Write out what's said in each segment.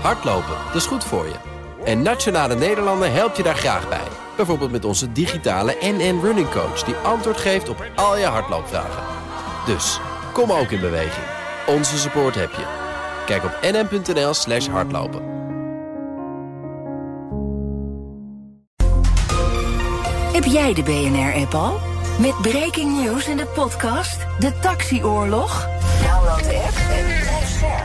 Hardlopen, dat is goed voor je. En Nationale Nederlanden helpt je daar graag bij. Bijvoorbeeld met onze digitale NN Running Coach... die antwoord geeft op al je hardloopvragen. Dus, kom ook in beweging. Onze support heb je. Kijk op nn.nl/hardlopen. Heb jij de BNR-app al? Met breaking news in de podcast De Taxioorlog? Download de app en blijf scherp.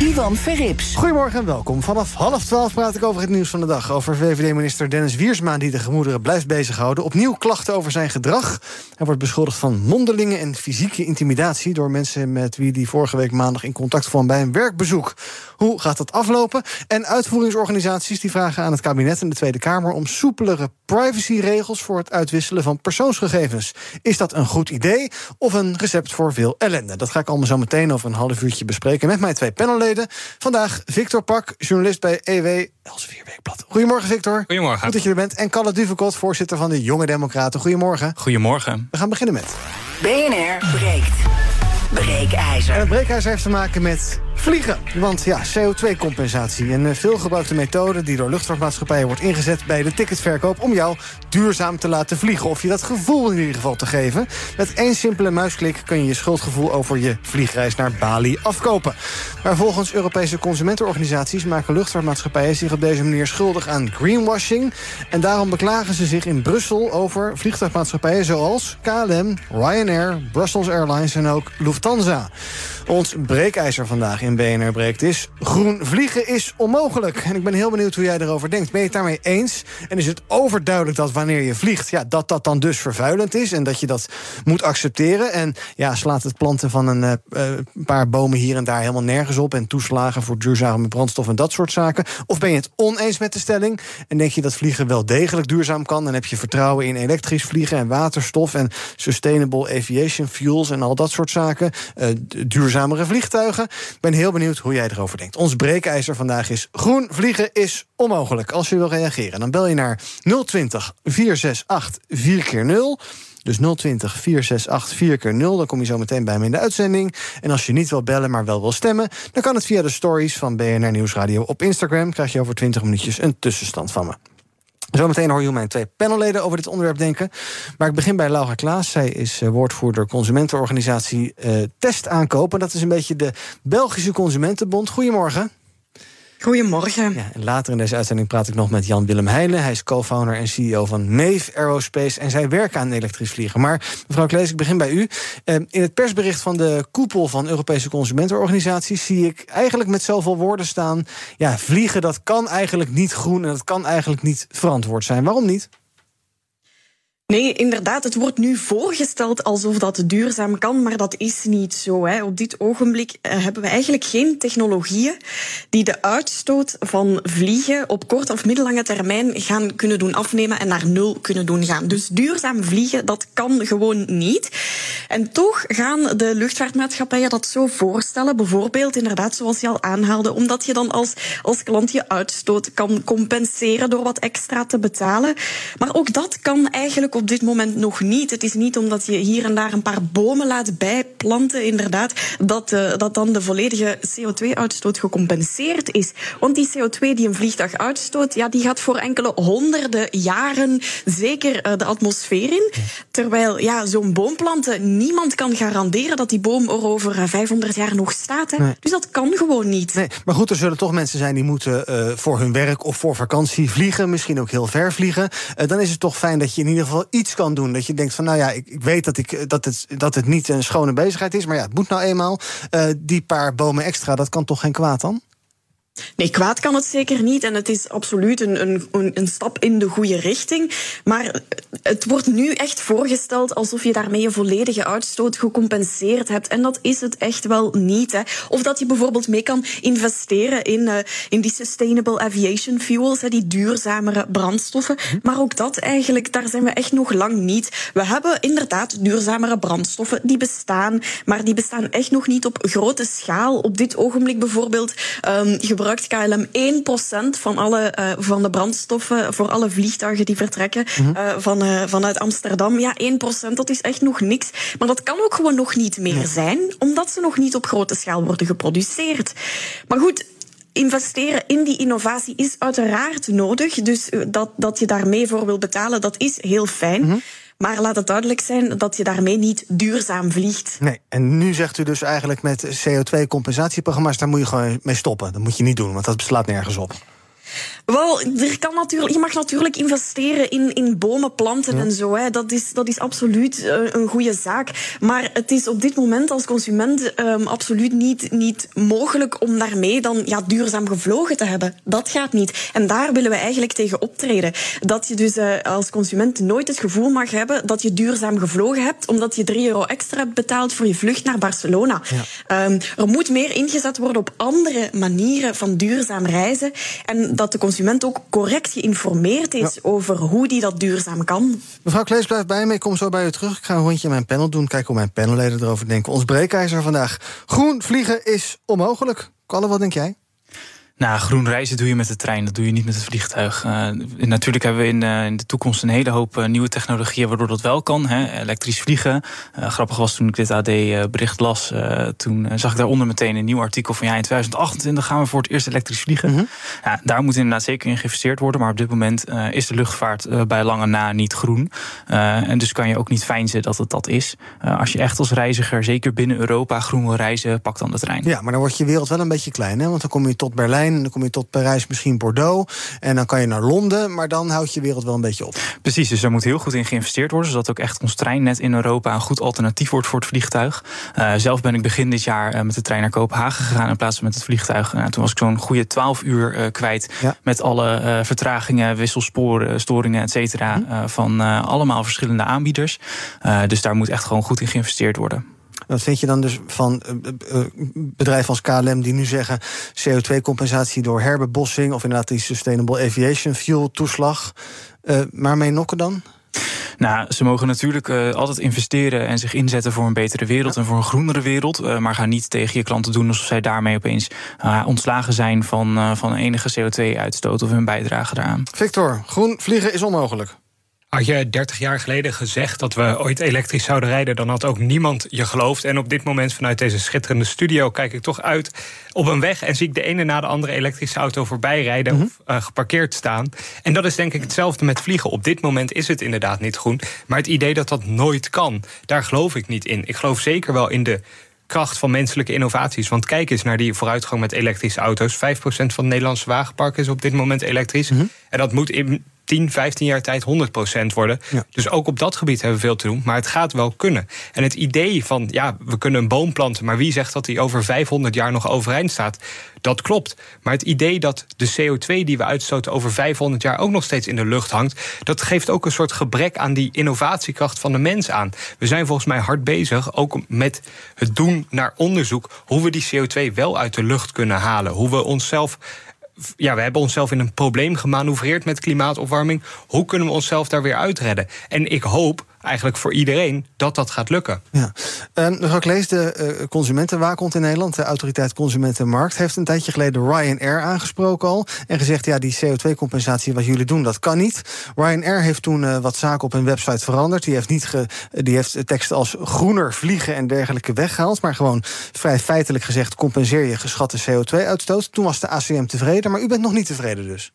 Iwan Verrips. Goedemorgen en welkom. Vanaf 11:30 praat ik over het nieuws van de dag. Over VVD-minister Dennis Wiersma, die de gemoederen blijft bezighouden. Opnieuw klachten over zijn gedrag. Hij wordt beschuldigd van mondelinge en fysieke intimidatie... door mensen met wie hij vorige week maandag in contact kwam bij een werkbezoek. Hoe gaat dat aflopen? En uitvoeringsorganisaties die vragen aan het kabinet en de Tweede Kamer... om soepelere privacyregels voor het uitwisselen van persoonsgegevens. Is dat een goed idee of een recept voor veel ellende? Dat ga ik allemaal zo meteen over een half uurtje bespreken... met mijn twee panelleden. Vandaag Victor Pak, journalist bij EW Elsevier Weekblad. Goedemorgen, Victor. Goedemorgen. Goed dat je er bent. En Kalle Duvekot, voorzitter van de Jonge Democraten. Goedemorgen. Goedemorgen. We gaan beginnen met... BNR breekt. Breekijzer. En het breekijzer heeft te maken met vliegen. Want ja, CO2-compensatie. Een veelgebruikte methode die door luchtvaartmaatschappijen wordt ingezet... bij de ticketverkoop om jou duurzaam te laten vliegen. Of je dat gevoel in ieder geval te geven. Met één simpele muisklik kun je je schuldgevoel... over je vliegreis naar Bali afkopen. Maar volgens Europese consumentenorganisaties... maken luchtvaartmaatschappijen zich op deze manier schuldig aan greenwashing. En daarom beklagen ze zich in Brussel over vliegtuigmaatschappijen... zoals KLM, Ryanair, Brussels Airlines en ook Lufthansa. Ons breekijzer vandaag in BNR breekt is... groen vliegen is onmogelijk. En ik ben heel benieuwd hoe jij erover denkt. Ben je het daarmee eens? En is het overduidelijk dat wanneer je vliegt... ja, dat dat dan dus vervuilend is en dat je dat moet accepteren? En ja, slaat het planten van een paar bomen hier en daar helemaal nergens op... en toeslagen voor duurzame brandstof en dat soort zaken? Of ben je het oneens met de stelling? En denk je dat vliegen wel degelijk duurzaam kan? Dan heb je vertrouwen in elektrisch vliegen en waterstof... en sustainable aviation fuels en al dat soort zaken... duurzamere vliegtuigen. Ik ben heel benieuwd hoe jij erover denkt. Ons breekijzer vandaag is... groen vliegen is onmogelijk. Als je wil reageren, dan bel je naar 020 468 4x0... Dus 020 468 4x0, dan kom je zo meteen bij me in de uitzending. En als je niet wil bellen, maar wel wil stemmen... dan kan het via de stories van BNR Nieuwsradio op Instagram. Krijg je over 20 minuutjes een tussenstand van me. Zometeen hoor je mijn twee panelleden over dit onderwerp denken. Maar ik begin bij Laura Claeys. Zij is woordvoerder consumentenorganisatie Test-Aankoop. En dat is een beetje de Belgische Consumentenbond. Goedemorgen. Goedemorgen. Ja, en later in deze uitzending praat ik nog met Jan Willem Heijnen. Hij is co-founder en CEO van MAEVE Aerospace. En zij werken aan elektrisch vliegen. Maar mevrouw Claeys, ik begin bij u. In het persbericht van de koepel van Europese consumentenorganisaties... zie ik eigenlijk met zoveel woorden staan... ja, vliegen, dat kan eigenlijk niet groen en dat kan eigenlijk niet verantwoord zijn. Waarom niet? Nee, inderdaad, het wordt nu voorgesteld alsof dat duurzaam kan, maar dat is niet zo. Hè. Op dit ogenblik hebben we eigenlijk geen technologieën die de uitstoot van vliegen op korte of middellange termijn gaan kunnen doen afnemen en naar nul kunnen doen gaan. Dus duurzaam vliegen, dat kan gewoon niet. En toch gaan de luchtvaartmaatschappijen dat zo voorstellen, bijvoorbeeld inderdaad zoals je al aanhaalde, omdat je dan als klant je uitstoot kan compenseren door wat extra te betalen. Maar ook dat kan eigenlijk op dit moment nog niet. Het is niet omdat je hier en daar een paar bomen laat bijplanten, inderdaad, dat dan de volledige CO2-uitstoot gecompenseerd is. Want die CO2 die een vliegtuig uitstoot, ja, die gaat voor enkele honderden jaren zeker de atmosfeer in. Terwijl ja, zo'n boomplanten, niemand kan garanderen dat die boom er over 500 jaar nog staat. Hè. Nee. Dus dat kan gewoon niet. Nee, maar goed, er zullen toch mensen zijn die moeten voor hun werk of voor vakantie vliegen, misschien ook heel ver vliegen. Dan is het toch fijn dat je in ieder geval iets kan doen. Dat je denkt van, nou ja, ik weet dat het niet een schone bezigheid is... maar ja, het moet nou eenmaal. Die paar bomen extra, dat kan toch geen kwaad dan? Nee, kwaad kan het zeker niet. En het is absoluut een stap in de goede richting. Maar het wordt nu echt voorgesteld alsof je daarmee je volledige uitstoot gecompenseerd hebt. En dat is het echt wel niet. Hè. Of dat je bijvoorbeeld mee kan investeren in die sustainable aviation fuels, hè, die duurzamere brandstoffen. Maar ook dat eigenlijk, daar zijn we echt nog lang niet. We hebben inderdaad duurzamere brandstoffen die bestaan. Maar die bestaan echt nog niet op grote schaal. Op dit ogenblik bijvoorbeeld gebruikt KLM 1% van de brandstoffen voor alle vliegtuigen die vertrekken van vanuit Amsterdam. Ja, 1%, dat is echt nog niks. Maar dat kan ook gewoon nog niet meer zijn, omdat ze nog niet op grote schaal worden geproduceerd. Maar goed, investeren in die innovatie is uiteraard nodig. Dus dat je daarmee voor wil betalen, dat is heel fijn. Mm-hmm. Maar laat het duidelijk zijn dat je daarmee niet duurzaam vliegt. Nee, en nu zegt u dus eigenlijk met CO2-compensatieprogramma's... daar moet je gewoon mee stoppen. Dat moet je niet doen, want dat slaat nergens op. Wel, je mag natuurlijk investeren in bomen, planten en zo. Hè. Dat is absoluut een goede zaak. Maar het is op dit moment als consument absoluut niet mogelijk om daarmee dan duurzaam gevlogen te hebben. Dat gaat niet. En daar willen we eigenlijk tegen optreden. Dat je dus als consument nooit het gevoel mag hebben dat je duurzaam gevlogen hebt, omdat je €3 extra hebt betaald voor je vlucht naar Barcelona. Ja. Er moet meer ingezet worden op andere manieren van duurzaam reizen. En dat de consument ook correct geïnformeerd is over hoe die dat duurzaam kan. Mevrouw Claeys, blijf bij me. Ik kom zo bij u terug. Ik ga een rondje in mijn panel doen. Kijken hoe mijn panelleden erover denken. Ons breekijzer vandaag. Groen vliegen is onmogelijk. Kalle, wat denk jij? Nou, groen reizen doe je met de trein, dat doe je niet met het vliegtuig. Natuurlijk hebben we in de toekomst een hele hoop nieuwe technologieën waardoor dat wel kan. Hè? Elektrisch vliegen. Grappig was toen ik dit AD-bericht las. Toen zag ik daaronder meteen een nieuw artikel van in 2028 gaan we voor het eerst elektrisch vliegen. Mm-hmm. Ja, daar moet inderdaad zeker in geïnvesteerd worden. Maar op dit moment is de luchtvaart bij lange na niet groen. En dus kan je ook niet veinzen dat het dat is. Als je echt als reiziger, zeker binnen Europa, groen wil reizen, pak dan de trein. Ja, maar dan wordt je wereld wel een beetje klein. Hè? Want dan kom je tot Berlijn. Dan kom je tot Parijs, misschien Bordeaux. En dan kan je naar Londen, maar dan houdt je wereld wel een beetje op. Precies, dus daar moet heel goed in geïnvesteerd worden, zodat ook echt ons treinnet in Europa een goed alternatief wordt voor het vliegtuig. Zelf ben ik begin dit jaar met de trein naar Kopenhagen gegaan in plaats van met het vliegtuig. Toen was ik zo'n goede 12 uur kwijt met alle vertragingen, wisselsporen, storingen, et cetera, van allemaal verschillende aanbieders. Dus daar moet echt gewoon goed in geïnvesteerd worden. Wat vind je dan dus van bedrijven als KLM die nu zeggen CO2-compensatie door herbebossing of inderdaad die Sustainable Aviation Fuel toeslag, maar mee nokken dan? Nou, ze mogen natuurlijk altijd investeren en zich inzetten voor een betere wereld en voor een groenere wereld. Maar ga niet tegen je klanten doen alsof zij daarmee opeens ontslagen zijn van enige CO2-uitstoot of hun bijdrage daaraan. Victor, groen vliegen is onmogelijk. Had je 30 jaar geleden gezegd dat we ooit elektrisch zouden rijden, dan had ook niemand je geloofd. En op dit moment vanuit deze schitterende studio kijk ik toch uit op een weg en zie ik de ene na de andere elektrische auto voorbij rijden of geparkeerd staan. En dat is denk ik hetzelfde met vliegen. Op dit moment is het inderdaad niet groen. Maar het idee dat dat nooit kan, daar geloof ik niet in. Ik geloof zeker wel in de kracht van menselijke innovaties. Want kijk eens naar die vooruitgang met elektrische auto's. 5% van het Nederlandse wagenpark is op dit moment elektrisch. Mm-hmm. En dat moet in 10, 15 jaar tijd 100% worden. Ja. Dus ook op dat gebied hebben we veel te doen, maar het gaat wel kunnen. En het idee van, we kunnen een boom planten, maar wie zegt dat die over 500 jaar nog overeind staat? Dat klopt. Maar het idee dat de CO2 die we uitstoten over 500 jaar ook nog steeds in de lucht hangt, dat geeft ook een soort gebrek aan die innovatiekracht van de mens aan. We zijn volgens mij hard bezig, ook met het doen naar onderzoek, hoe we die CO2 wel uit de lucht kunnen halen. Hoe we onszelf... we hebben onszelf in een probleem gemanoeuvreerd met klimaatopwarming. Hoe kunnen we onszelf daar weer uitredden? En ik hoop eigenlijk voor iedereen dat dat gaat lukken. Ja. Mevrouw Claeys, de consumentenwaakhond in Nederland, de Autoriteit Consumenten Markt, heeft een tijdje geleden Ryanair aangesproken al en gezegd, die CO2-compensatie wat jullie doen, dat kan niet. Ryanair heeft toen wat zaken op hun website veranderd. Die heeft teksten als groener vliegen en dergelijke weggehaald, maar gewoon vrij feitelijk gezegd compenseer je geschatte CO2-uitstoot. Toen was de ACM tevreden, maar u bent nog niet tevreden dus.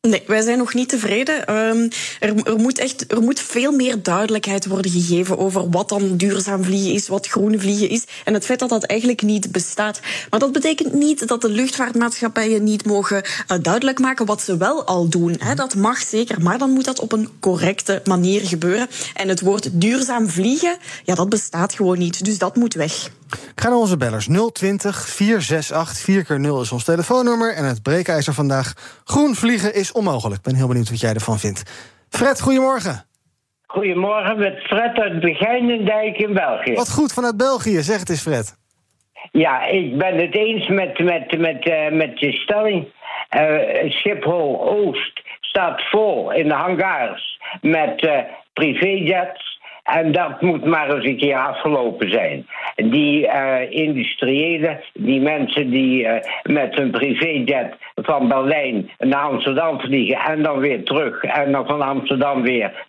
Nee, wij zijn nog niet tevreden. Er moet veel meer duidelijkheid worden gegeven over wat dan duurzaam vliegen is, wat groen vliegen is. En het feit dat dat eigenlijk niet bestaat. Maar dat betekent niet dat de luchtvaartmaatschappijen niet mogen duidelijk maken wat ze wel al doen. He, dat mag zeker, maar dan moet dat op een correcte manier gebeuren. En het woord duurzaam vliegen, dat bestaat gewoon niet. Dus dat moet weg. Ik ga naar onze bellers. 020 468 4x0 is ons telefoonnummer. En het breekijzer vandaag. Groen vliegen is onmogelijk. Ik ben heel benieuwd wat jij ervan vindt. Fred, goedemorgen. Goedemorgen, met Fred uit Begijnendijk in België. Wat goed vanuit België, zeg het eens, Fred. Ja, ik ben het eens met je stelling. Schiphol Oost staat vol in de hangars met privéjets. En dat moet maar eens een keer afgelopen zijn. Die industriëlen, die mensen die met hun privéjet van Berlijn naar Amsterdam vliegen en dan weer terug. En dan van Amsterdam weer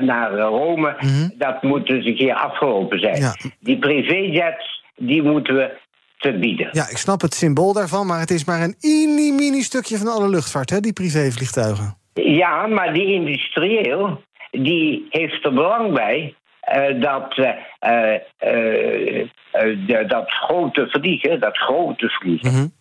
naar Rome. Mm-hmm. Dat moet dus een keer afgelopen zijn. Ja. Die privéjets, die moeten we te bieden. Ja, ik snap het symbool daarvan, maar het is maar een mini stukje van alle luchtvaart, hè, die privévliegtuigen. Ja, maar die industrieel, die heeft er belang bij dat grote vliegen mm-hmm.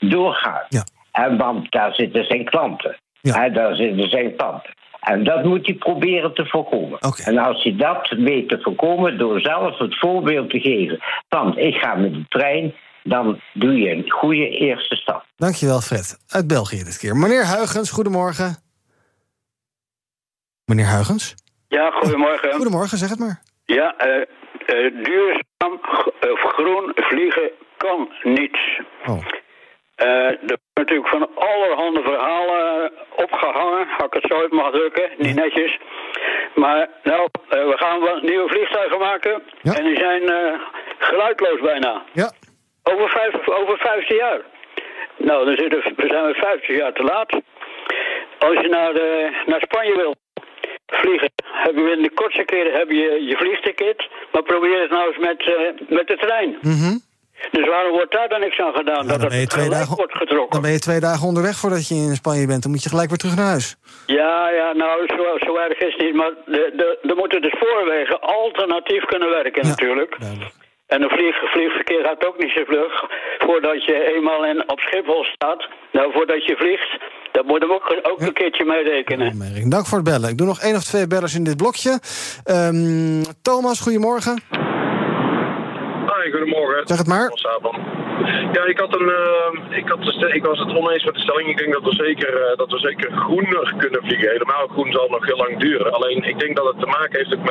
Doorgaat. Ja. En want daar zitten zijn klanten. Ja. Daar zitten zijn klanten. En dat moet hij proberen te voorkomen. Okay. En als hij dat weet te voorkomen door zelf het voorbeeld te geven van ik ga met de trein, dan doe je een goede eerste stap. Dankjewel, Fred. Uit België dit keer. Meneer Huygens, goedemorgen. Meneer Huygens? Ja, goedemorgen. Goedemorgen, zeg het maar. Ja, duurzaam of groen vliegen kan niet. Oh. Er wordt natuurlijk van allerhande verhalen opgehangen, als ik het zo uit mag drukken, niet netjes. Maar nou, we gaan wat nieuwe vliegtuigen maken en die zijn geluidloos bijna. Ja. Over 50 jaar. Nou, dan zijn we 50 jaar te laat. Als je naar Spanje wil vliegen, heb je in de kortste keren je vliegticket, maar probeer het nou eens met de trein. Mm-hmm. Dus waarom wordt daar dan niks aan gedaan? Nou, dat het gelijk wordt getrokken. Dan ben je 2 dagen onderweg voordat je in Spanje bent. Dan moet je gelijk weer terug naar huis. Ja, nou, zo erg is het niet. Maar er moeten de spoorwegen alternatief kunnen werken natuurlijk. Duidelijk. En het vliegverkeer gaat ook niet zo vlug. Voordat je eenmaal op Schiphol staat, nou, voordat je vliegt, dat moeten we ook een keertje mee rekenen. Dank voor het bellen. Ik doe nog 1 of 2 bellers in dit blokje. Thomas, goedemorgen. Goedemorgen. Zeg het maar. Ja, ik was het oneens met de stelling. Ik denk dat we zeker groener kunnen vliegen. Helemaal groen zal nog heel lang duren. Alleen ik denk dat het te maken heeft ook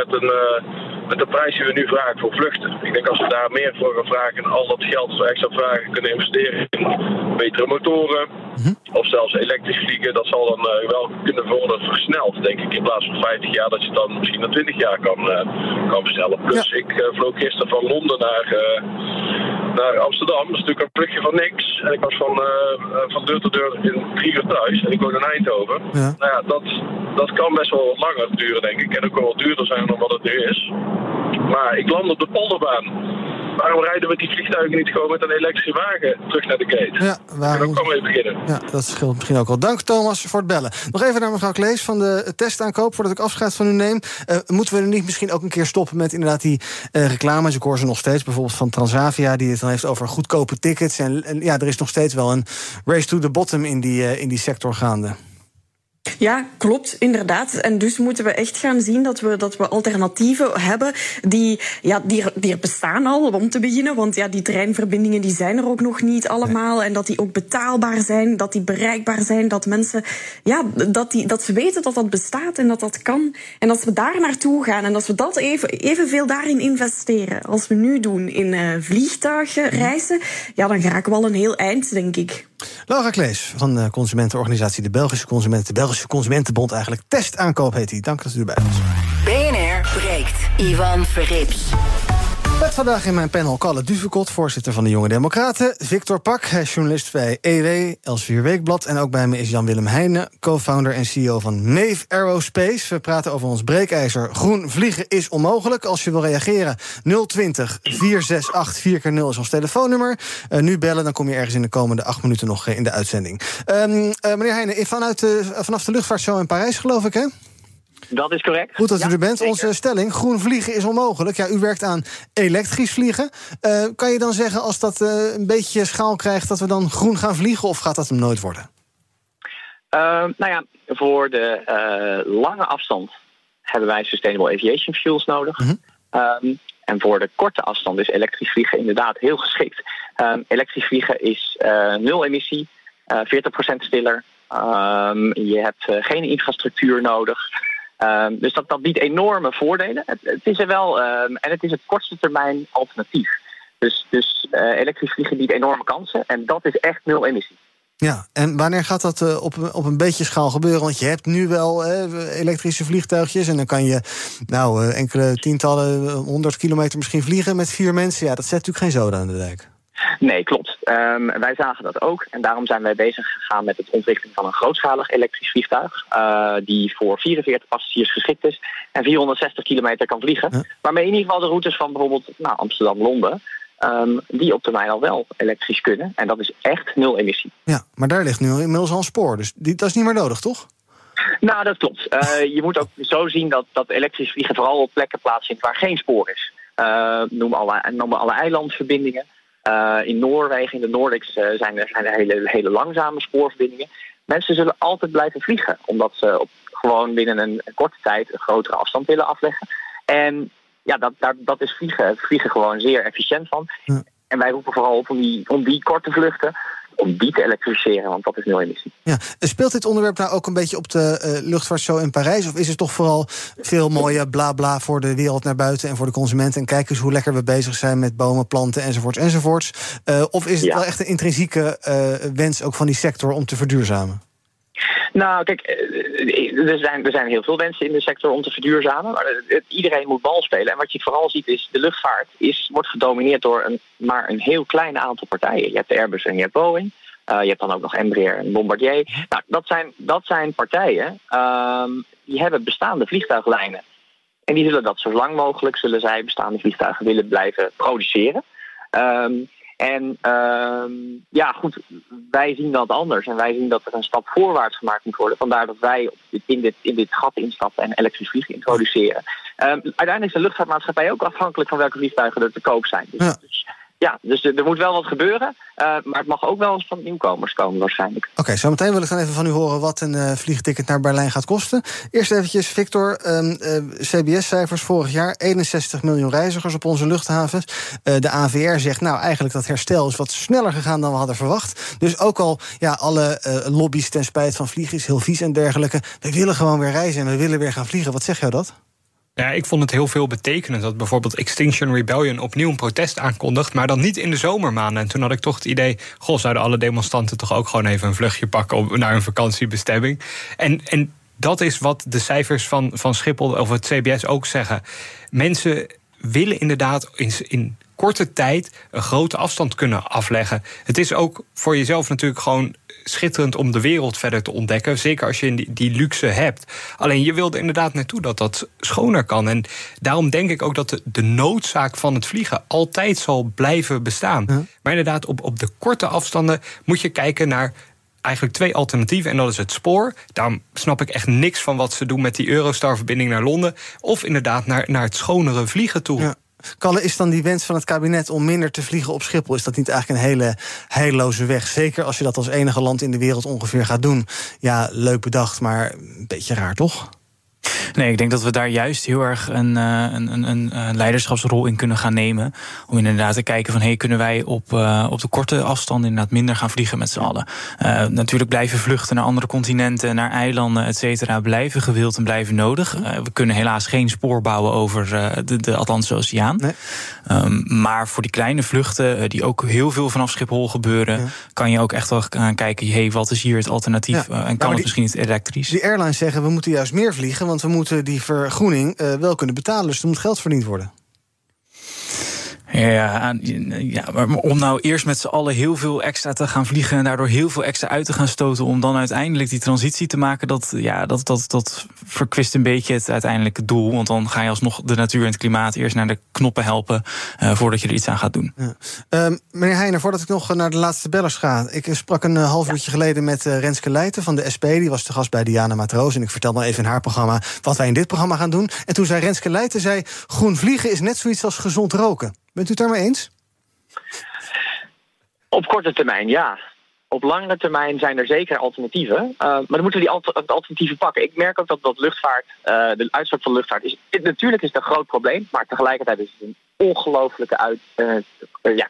met de prijs die we nu vragen voor vluchten. Ik denk als we daar meer voor gaan vragen en al dat geld dat we extra vragen kunnen investeren in betere motoren of zelfs elektrisch vliegen, dat zal dan wel kunnen worden versneld, denk ik. In plaats van 50 jaar dat je het dan misschien na 20 jaar kan bestellen. Plus ik vloog gisteren van Londen naar Amsterdam. Dat is natuurlijk een plukje van niks. En ik was van deur tot deur in 3 uur thuis. En ik woon in Eindhoven. Ja. Nou ja, dat kan best wel wat langer duren, denk ik. En ook wel wat duurder zijn dan wat het nu is. Maar ik land op de polderbaan. Waarom rijden we die vliegtuigen niet gewoon met een elektrische wagen terug naar de gate? Ja, waarom? En dan kan we even beginnen. Ja, dat scheelt misschien ook wel. Dank Thomas voor het bellen. Nog even naar mevrouw Claeys van de Test-Aankoop, voordat ik afscheid van u neem. Moeten we er niet misschien ook een keer stoppen met inderdaad die reclames? Ik hoor ze nog steeds, bijvoorbeeld van Transavia, die het dan heeft over goedkope tickets. En ja, er is nog steeds wel een race to the bottom in die sector gaande. Ja, klopt, inderdaad. En dus moeten we echt gaan zien dat we alternatieven hebben die er bestaan al, om te beginnen. Want ja, die treinverbindingen die zijn er ook nog niet allemaal. Nee. En dat die ook betaalbaar zijn, dat die bereikbaar zijn, dat mensen dat ze weten dat dat bestaat en dat dat kan. En als we daar naartoe gaan en als we dat evenveel daarin investeren als we nu doen in vliegtuigen reizen, ja, dan geraken we al een heel eind, denk ik. Laura Claeys van de consumentenorganisatie de Belgische Consumentenbond eigenlijk. Test-Aankoop heet die. Dank dat u erbij was. BNR breekt. Iwan Verrips. Met vandaag in mijn panel Kalle Duvekot, voorzitter van de Jonge Democraten. Victor Pak, hij is journalist bij EW Elsevier Weekblad. En ook bij me is Jan Willem Heijnen, co-founder en CEO van MAEVE Aerospace. We praten over ons breekijzer. Groen vliegen is onmogelijk. Als je wil reageren, 020 468 4x0 is ons telefoonnummer. Nu bellen, dan kom je ergens in de komende 8 minuten nog in de uitzending. Meneer Heijnen, vanaf de luchtvaartshow in Parijs, geloof ik, hè? Dat is correct. Goed dat u er bent. Zeker. Onze stelling, groen vliegen is onmogelijk. Ja, u werkt aan elektrisch vliegen. Kan je dan zeggen, als dat een beetje schaal krijgt, dat we dan groen gaan vliegen, of gaat dat hem nooit worden? Voor de lange afstand hebben wij sustainable aviation fuels nodig. Mm-hmm. En voor de korte afstand is elektrisch vliegen inderdaad heel geschikt. Elektrisch vliegen is nul emissie, 40% stiller. Je hebt geen infrastructuur nodig. Dus dat biedt enorme voordelen. Het is er wel, en het is het kortste termijn alternatief. Dus elektrisch vliegen biedt enorme kansen en dat is echt nul emissie. Ja, en wanneer gaat dat op een beetje schaal gebeuren? Want je hebt nu wel elektrische vliegtuigjes en dan kan je enkele tientallen, 100 kilometer misschien vliegen met 4 mensen. Ja, dat zet natuurlijk geen zoden aan de dijk. Nee, klopt. Wij zagen dat ook. En daarom zijn wij bezig gegaan met het ontwikkelen van een grootschalig elektrisch vliegtuig. Die voor 44 passagiers geschikt is en 460 kilometer kan vliegen. Huh? Waarmee in ieder geval de routes van bijvoorbeeld Amsterdam-Londen... die op termijn al wel elektrisch kunnen. En dat is echt nul emissie. Ja, maar daar ligt nu inmiddels al een spoor. Dus dat is niet meer nodig, toch? Nou, dat klopt. Je moet ook zo zien dat elektrisch vliegen vooral op plekken plaatsvindt waar geen spoor is. Noem alle eilandverbindingen. In Noorwegen, in de Nordics, zijn er hele langzame spoorverbindingen. Mensen zullen altijd blijven vliegen, omdat ze gewoon binnen een korte tijd een grotere afstand willen afleggen. En ja, dat is vliegen gewoon zeer efficiënt van. Ja. En wij roepen vooral op om die korte vluchten, om die te elektrificeren, want dat is nul emissie. Ja. Speelt dit onderwerp nou ook een beetje op de luchtvaartshow in Parijs? Of is het toch vooral veel mooie bla-bla voor de wereld naar buiten en voor de consumenten? En kijk eens hoe lekker we bezig zijn met bomen, planten enzovoorts. Of is het wel echt een intrinsieke wens ook van die sector om te verduurzamen? Nou, kijk, er zijn heel veel wensen in de sector om te verduurzamen. Maar iedereen moet bal spelen. En wat je vooral ziet is, de luchtvaart wordt gedomineerd door maar een heel klein aantal partijen. Je hebt de Airbus en je hebt Boeing. Je hebt dan ook nog Embraer en Bombardier. Nou, dat zijn partijen die hebben bestaande vliegtuiglijnen. En die zullen dat zo lang mogelijk, zullen zij bestaande vliegtuigen willen blijven produceren. Wij zien dat anders. En wij zien dat er een stap voorwaarts gemaakt moet worden. Vandaar dat wij in dit gat instappen en elektrisch vliegen introduceren. Uiteindelijk is de luchtvaartmaatschappij ook afhankelijk van welke vliegtuigen er te koop zijn. Dus er moet wel wat gebeuren. Maar het mag ook wel eens van nieuwkomers komen waarschijnlijk. Oké, zo meteen wil ik dan even van u horen wat een vliegticket naar Berlijn gaat kosten. Eerst eventjes, Victor, CBS-cijfers vorig jaar. 61 miljoen reizigers op onze luchthavens. De ANVR zegt, eigenlijk dat herstel is wat sneller gegaan dan we hadden verwacht. Dus ook al alle lobby's ten spijt van vliegen is heel vies en dergelijke. We willen gewoon weer reizen en we willen weer gaan vliegen. Wat zeg jij dat? Ja, ik vond het heel veel betekenend dat bijvoorbeeld Extinction Rebellion opnieuw een protest aankondigt, maar dan niet in de zomermaanden. En toen had ik toch het idee, zouden alle demonstranten toch ook gewoon even een vluchtje pakken naar een vakantiebestemming? En dat is wat de cijfers van Schiphol of het CBS ook zeggen. Mensen willen inderdaad in korte tijd een grote afstand kunnen afleggen. Het is ook voor jezelf natuurlijk gewoon schitterend om de wereld verder te ontdekken. Zeker als je die luxe hebt. Alleen je wilde inderdaad naartoe dat schoner kan. En daarom denk ik ook dat de noodzaak van het vliegen altijd zal blijven bestaan. Ja. Maar inderdaad, op de korte afstanden moet je kijken naar eigenlijk 2 alternatieven. En dat is het spoor. Daarom snap ik echt niks van wat ze doen met die Eurostar-verbinding naar Londen. Of inderdaad naar het schonere vliegen toe. Ja. Kalle, is dan die wens van het kabinet om minder te vliegen op Schiphol, is dat niet eigenlijk een hele heilloze weg? Zeker als je dat als enige land in de wereld ongeveer gaat doen. Ja, leuk bedacht, maar een beetje raar, toch? Nee, ik denk dat we daar juist heel erg een leiderschapsrol in kunnen gaan nemen. Om inderdaad te kijken van, kunnen wij op de korte afstand inderdaad minder gaan vliegen met z'n allen. Natuurlijk blijven vluchten naar andere continenten, naar eilanden, et cetera, blijven gewild en blijven nodig. We kunnen helaas geen spoor bouwen over de Atlantische Oceaan. Nee. Maar voor die kleine vluchten, die ook heel veel vanaf Schiphol gebeuren, kan je ook echt wel gaan kijken, wat is hier het alternatief? Ja. En kan het misschien niet elektrisch? Die airlines zeggen, we moeten juist meer vliegen, want we moeten die vergroening wel kunnen betalen. Dus er moet geld verdiend worden. Ja, maar om nou eerst met z'n allen heel veel extra te gaan vliegen en daardoor heel veel extra uit te gaan stoten, om dan uiteindelijk die transitie te maken, dat verkwist een beetje het uiteindelijke doel. Want dan ga je alsnog de natuur en het klimaat eerst naar de knoppen helpen voordat je er iets aan gaat doen. Ja. Meneer Heijnen, voordat ik nog naar de laatste bellers ga. Ik sprak een half uurtje geleden met Renske Leijten van de SP. Die was te gast bij Diana Matroos. En ik vertelde even in haar programma wat wij in dit programma gaan doen. En toen zei Renske Leijten, groen vliegen is net zoiets als gezond roken. Bent u het daarmee eens? Op korte termijn, ja. Op langere termijn zijn er zeker alternatieven. Maar dan moeten we die alternatieven pakken. Ik merk ook dat luchtvaart, de uitstoot van de luchtvaart, natuurlijk is het een groot probleem, maar tegelijkertijd is het een ongelooflijke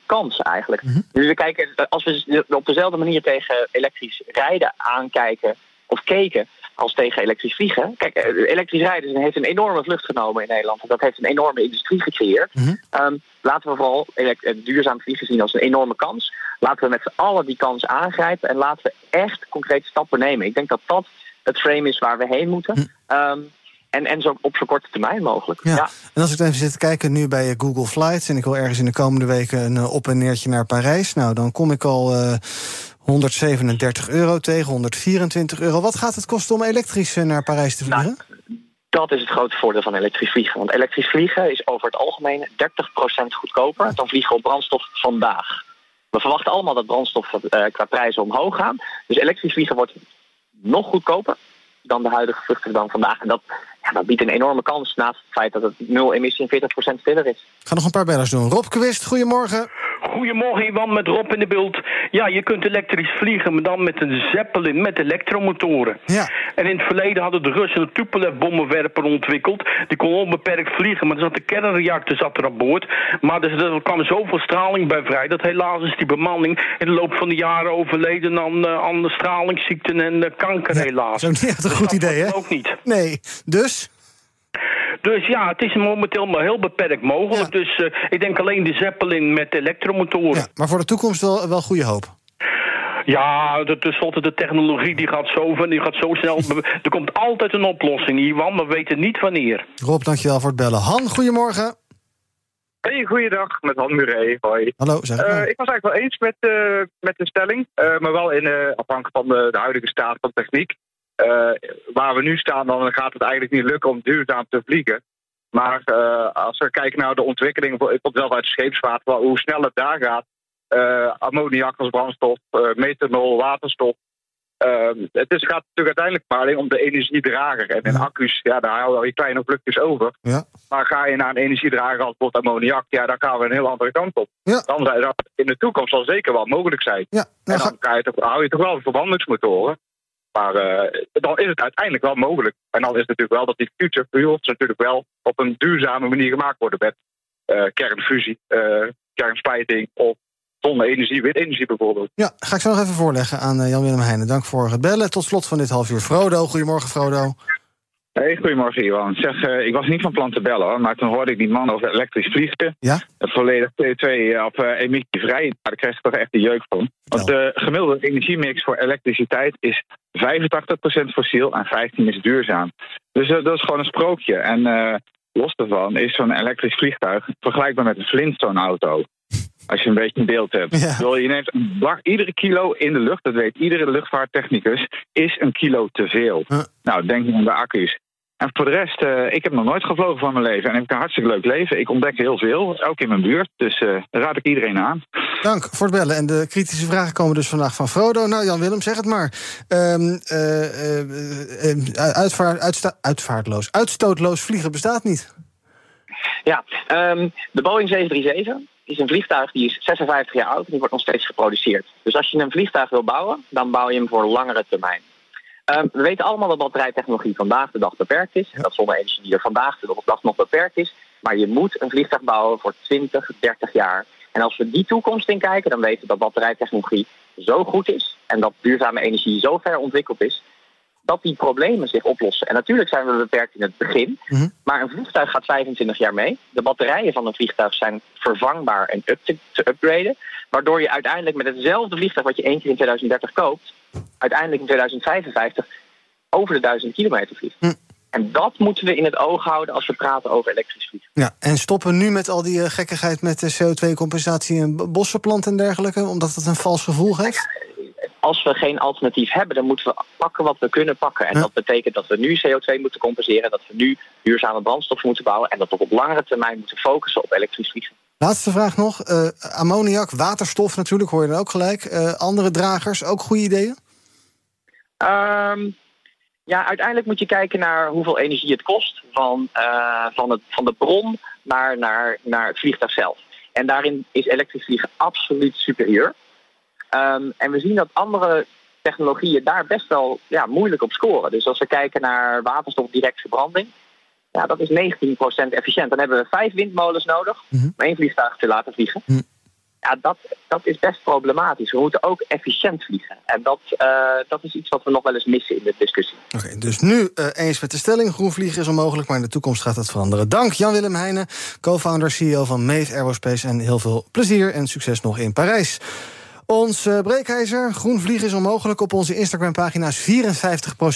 kans eigenlijk. Mm-hmm. Dus we kijken, als we op dezelfde manier tegen elektrisch rijden aankijken of keken, als tegen elektrisch vliegen. Kijk, elektrisch rijden heeft een enorme vlucht genomen in Nederland. En dat heeft een enorme industrie gecreëerd. Mm-hmm. Laten we vooral duurzaam vliegen zien als een enorme kans. Laten we met z'n allen die kans aangrijpen. En laten we echt concrete stappen nemen. Ik denk dat dat het frame is waar we heen moeten. En zo op zo korte termijn mogelijk. Ja. Ja. En als ik even zit te kijken nu bij Google Flights... en ik wil ergens in de komende weken een op- en neertje naar Parijs... nou, dan kom ik al €137 tegen, €124. Wat gaat het kosten om elektrisch naar Parijs te vliegen? Nou, dat is het grote voordeel van elektrisch vliegen. Want elektrisch vliegen is over het algemeen 30% goedkoper... dan vliegen op brandstof vandaag. We verwachten allemaal dat brandstof qua prijzen omhoog gaan. Dus elektrisch vliegen wordt nog goedkoper... dan de huidige vluchten dan vandaag. En dat biedt een enorme kans naast het feit dat het 0-emissie en 40% stiller is. Ik ga nog een paar bellers doen. Rob Quist, goedemorgen. Goedemorgen, Iwan, met Rob in de beeld. Ja, je kunt elektrisch vliegen, maar dan met een Zeppelin met elektromotoren. Ja. En in het verleden hadden de Russen een Tupolev-bommenwerper ontwikkeld. Die kon onbeperkt vliegen, maar er zat een kernreactor aan boord. Maar er kwam zoveel straling bij vrij dat helaas is die bemanning in de loop van de jaren overleden aan de stralingsziekten en kanker, ja, helaas. Zo'n niet echt een goed idee, hè? Dat ook niet. Nee, dus... Dus ja, het is momenteel maar heel beperkt mogelijk. Ja. Dus ik denk alleen de Zeppelin met elektromotoren. Ja, maar voor de toekomst wel goede hoop. Ja, tenslotte de technologie die gaat zo snel. Er komt altijd een oplossing, Iwan, maar we weten niet wanneer. Rob, dankjewel voor het bellen. Han, goedemorgen. Hey, goeiedag, met Han Murray. Hoi. Hallo, zeg maar. Ik was eigenlijk wel eens met de stelling, maar wel afhankelijk van de huidige staat van techniek. Waar we nu staan, dan gaat het eigenlijk niet lukken om duurzaam te vliegen. Maar als we kijken naar de ontwikkeling, ik kom zelf uit de scheepsvaart, hoe snel het daar gaat. Ammoniak als brandstof, methanol, waterstof. Het gaat natuurlijk uiteindelijk maar alleen om de energiedrager. En in accu's, ja, daar houden we al die kleine plukjes over. Ja. Maar ga je naar een energiedrager als bijvoorbeeld ammoniak, ja, dan gaan we een heel andere kant op. Ja. Dan zou dat in de toekomst al zeker wel mogelijk zijn. Ja. Nou, en dan hou je toch wel verbrandingsmotoren. Maar dan is het uiteindelijk wel mogelijk. En dan is het natuurlijk wel dat die future fuels natuurlijk wel op een duurzame manier gemaakt worden met kernfusie, kernsplijting of zonne-energie, windenergie bijvoorbeeld. Ja, ga ik zo nog even voorleggen aan Jan Willem Heijnen. Dank voor het bellen. Tot slot van dit half uur. Frodo, goedemorgen Frodo. Hey, goedemorgen Iwan. Zeg, ik was niet van plan te bellen, hoor, maar toen hoorde ik die man over elektrisch vliegen. Ja? Volledig CO2 op emissievrij. Daar krijg je toch echt de jeuk van. Want de gemiddelde energiemix voor elektriciteit is 85% fossiel en 15% is duurzaam. Dus dat is gewoon een sprookje. En los daarvan is zo'n elektrisch vliegtuig vergelijkbaar met een Flintstone-auto. Als je een beetje een beeld hebt. Ja. Bedoel, je neemt iedere kilo in de lucht, dat weet iedere luchtvaarttechnicus, is een kilo te veel. Huh. Nou, denk aan de accu's. En voor de rest, ik heb nog nooit gevlogen van mijn leven. En ik heb een hartstikke leuk leven. Ik ontdek heel veel, ook in mijn buurt. Dus daar raad ik iedereen aan. Dank voor het bellen. En de kritische vragen komen dus vandaag van Frodo. Nou, Jan Willem, zeg het maar. Uitstootloos vliegen bestaat niet. Ja, de Boeing 737... is een vliegtuig die is 56 jaar oud en die wordt nog steeds geproduceerd. Dus als je een vliegtuig wil bouwen, dan bouw je hem voor langere termijn. We weten allemaal dat batterijtechnologie vandaag de dag beperkt is. En dat zonne-energie er vandaag de dag nog beperkt is. Maar je moet een vliegtuig bouwen voor 20, 30 jaar. En als we die toekomst in kijken, dan weten we dat batterijtechnologie zo goed is... en dat duurzame energie zo ver ontwikkeld is... dat die problemen zich oplossen. En natuurlijk zijn we beperkt in het begin. Maar een vliegtuig gaat 25 jaar mee. De batterijen van een vliegtuig zijn vervangbaar en te upgraden. Waardoor je uiteindelijk met hetzelfde vliegtuig... wat je één keer in 2030 koopt... uiteindelijk in 2055 over de 1000 kilometer vliegt. En dat moeten we in het oog houden als we praten over elektrisch vliegen. Ja, en stoppen nu met al die gekkigheid met CO2-compensatie... en bossenplanten en dergelijke, omdat het een vals gevoel geeft? Als we geen alternatief hebben, dan moeten we pakken wat we kunnen pakken. En dat betekent dat we nu CO2 moeten compenseren... dat we nu duurzame brandstof moeten bouwen... en dat we op langere termijn moeten focussen op elektrisch vliegen. Laatste vraag nog. Ammoniak, waterstof natuurlijk, hoor je dan ook gelijk. Andere dragers, ook goede ideeën? Ja, uiteindelijk moet je kijken naar hoeveel energie het kost... van de bron naar het vliegtuig zelf. En daarin is elektrisch vliegen absoluut superieur... en we zien dat andere technologieën daar best wel moeilijk op scoren. Dus als we kijken naar waterstof direct verbranding, ja, dat is 19% efficiënt. Dan hebben we 5 windmolens nodig om één vliegtuig te laten vliegen. Ja, dat is best problematisch. We moeten ook efficiënt vliegen. En dat is iets wat we nog wel eens missen in de discussie. Oké, dus nu eens met de stelling. Groen vliegen is onmogelijk, maar in de toekomst gaat dat veranderen. Dank Jan Willem Heijnen, co-founder, CEO van MAEVE Aerospace. En heel veel plezier en succes nog in Parijs. Ons breekijzer, groen vliegen is onmogelijk. Op onze Instagram-pagina is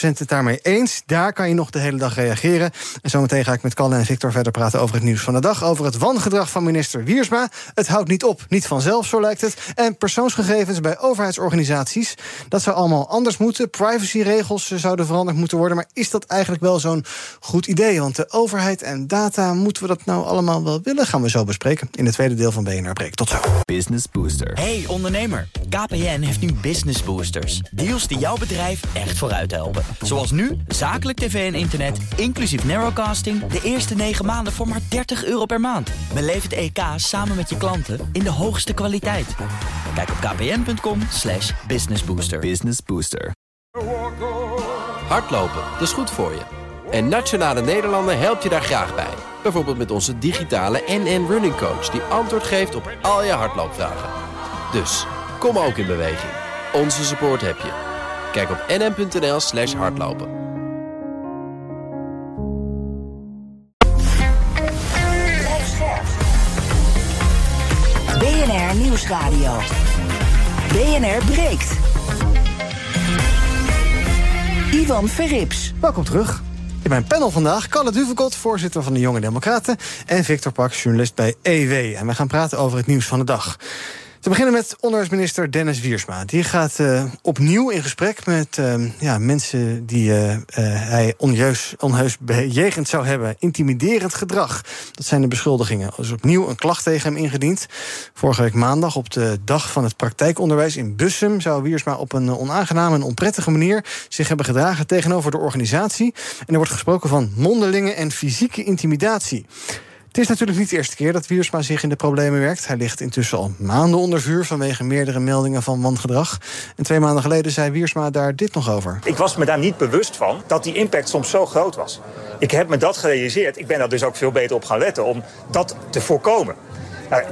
54% het daarmee eens. Daar kan je nog de hele dag reageren. En zometeen ga ik met Kalle en Victor verder praten over het nieuws van de dag. Over het wangedrag van minister Wiersma. Het houdt niet op, niet vanzelf, zo lijkt het. En persoonsgegevens bij overheidsorganisaties. Dat zou allemaal anders moeten. Privacyregels zouden veranderd moeten worden. Maar is dat eigenlijk wel zo'n goed idee? Want de overheid en data, moeten we dat nou allemaal wel willen? Gaan we zo bespreken in het tweede deel van BNR Breek. Tot zo. Business Booster. Hey, ondernemer. KPN heeft nu Business Boosters. Deals die jouw bedrijf echt vooruit helpen. Zoals nu, zakelijk tv en internet, inclusief narrowcasting... de eerste 9 maanden voor maar €30 per maand. Beleef het EK samen met je klanten in de hoogste kwaliteit. Kijk op kpn.com/businessbooster. Business Booster. Hardlopen, dat is goed voor je. En Nationale Nederlanden helpt je daar graag bij. Bijvoorbeeld met onze digitale NN Running Coach... die antwoord geeft op al je hardloopvragen. Dus... kom ook in beweging. Onze support heb je. Kijk op nn.nl/hardlopen. BNR Nieuwsradio. BNR breekt. Iwan Verrips. Welkom terug. In mijn panel vandaag Kalle Duvekot, voorzitter van de Jonge Democraten... en Victor Pak, journalist bij EW. En we gaan praten over het nieuws van de dag. Te beginnen met onderwijsminister Dennis Wiersma. Die gaat opnieuw in gesprek met mensen die hij onheus bejegend zou hebben. Intimiderend gedrag. Dat zijn de beschuldigingen. Er is opnieuw een klacht tegen hem ingediend. Vorige week maandag op de dag van het praktijkonderwijs in Bussum... zou Wiersma op een onaangename en onprettige manier... zich hebben gedragen tegenover de organisatie. En er wordt gesproken van mondelinge en fysieke intimidatie. Het is natuurlijk niet de eerste keer dat Wiersma zich in de problemen werkt. Hij ligt intussen al maanden onder vuur... vanwege meerdere meldingen van wangedrag. En 2 maanden geleden zei Wiersma daar dit nog over. Ik was me daar niet bewust van dat die impact soms zo groot was. Ik heb me dat gerealiseerd. Ik ben daar dus ook veel beter op gaan letten om dat te voorkomen.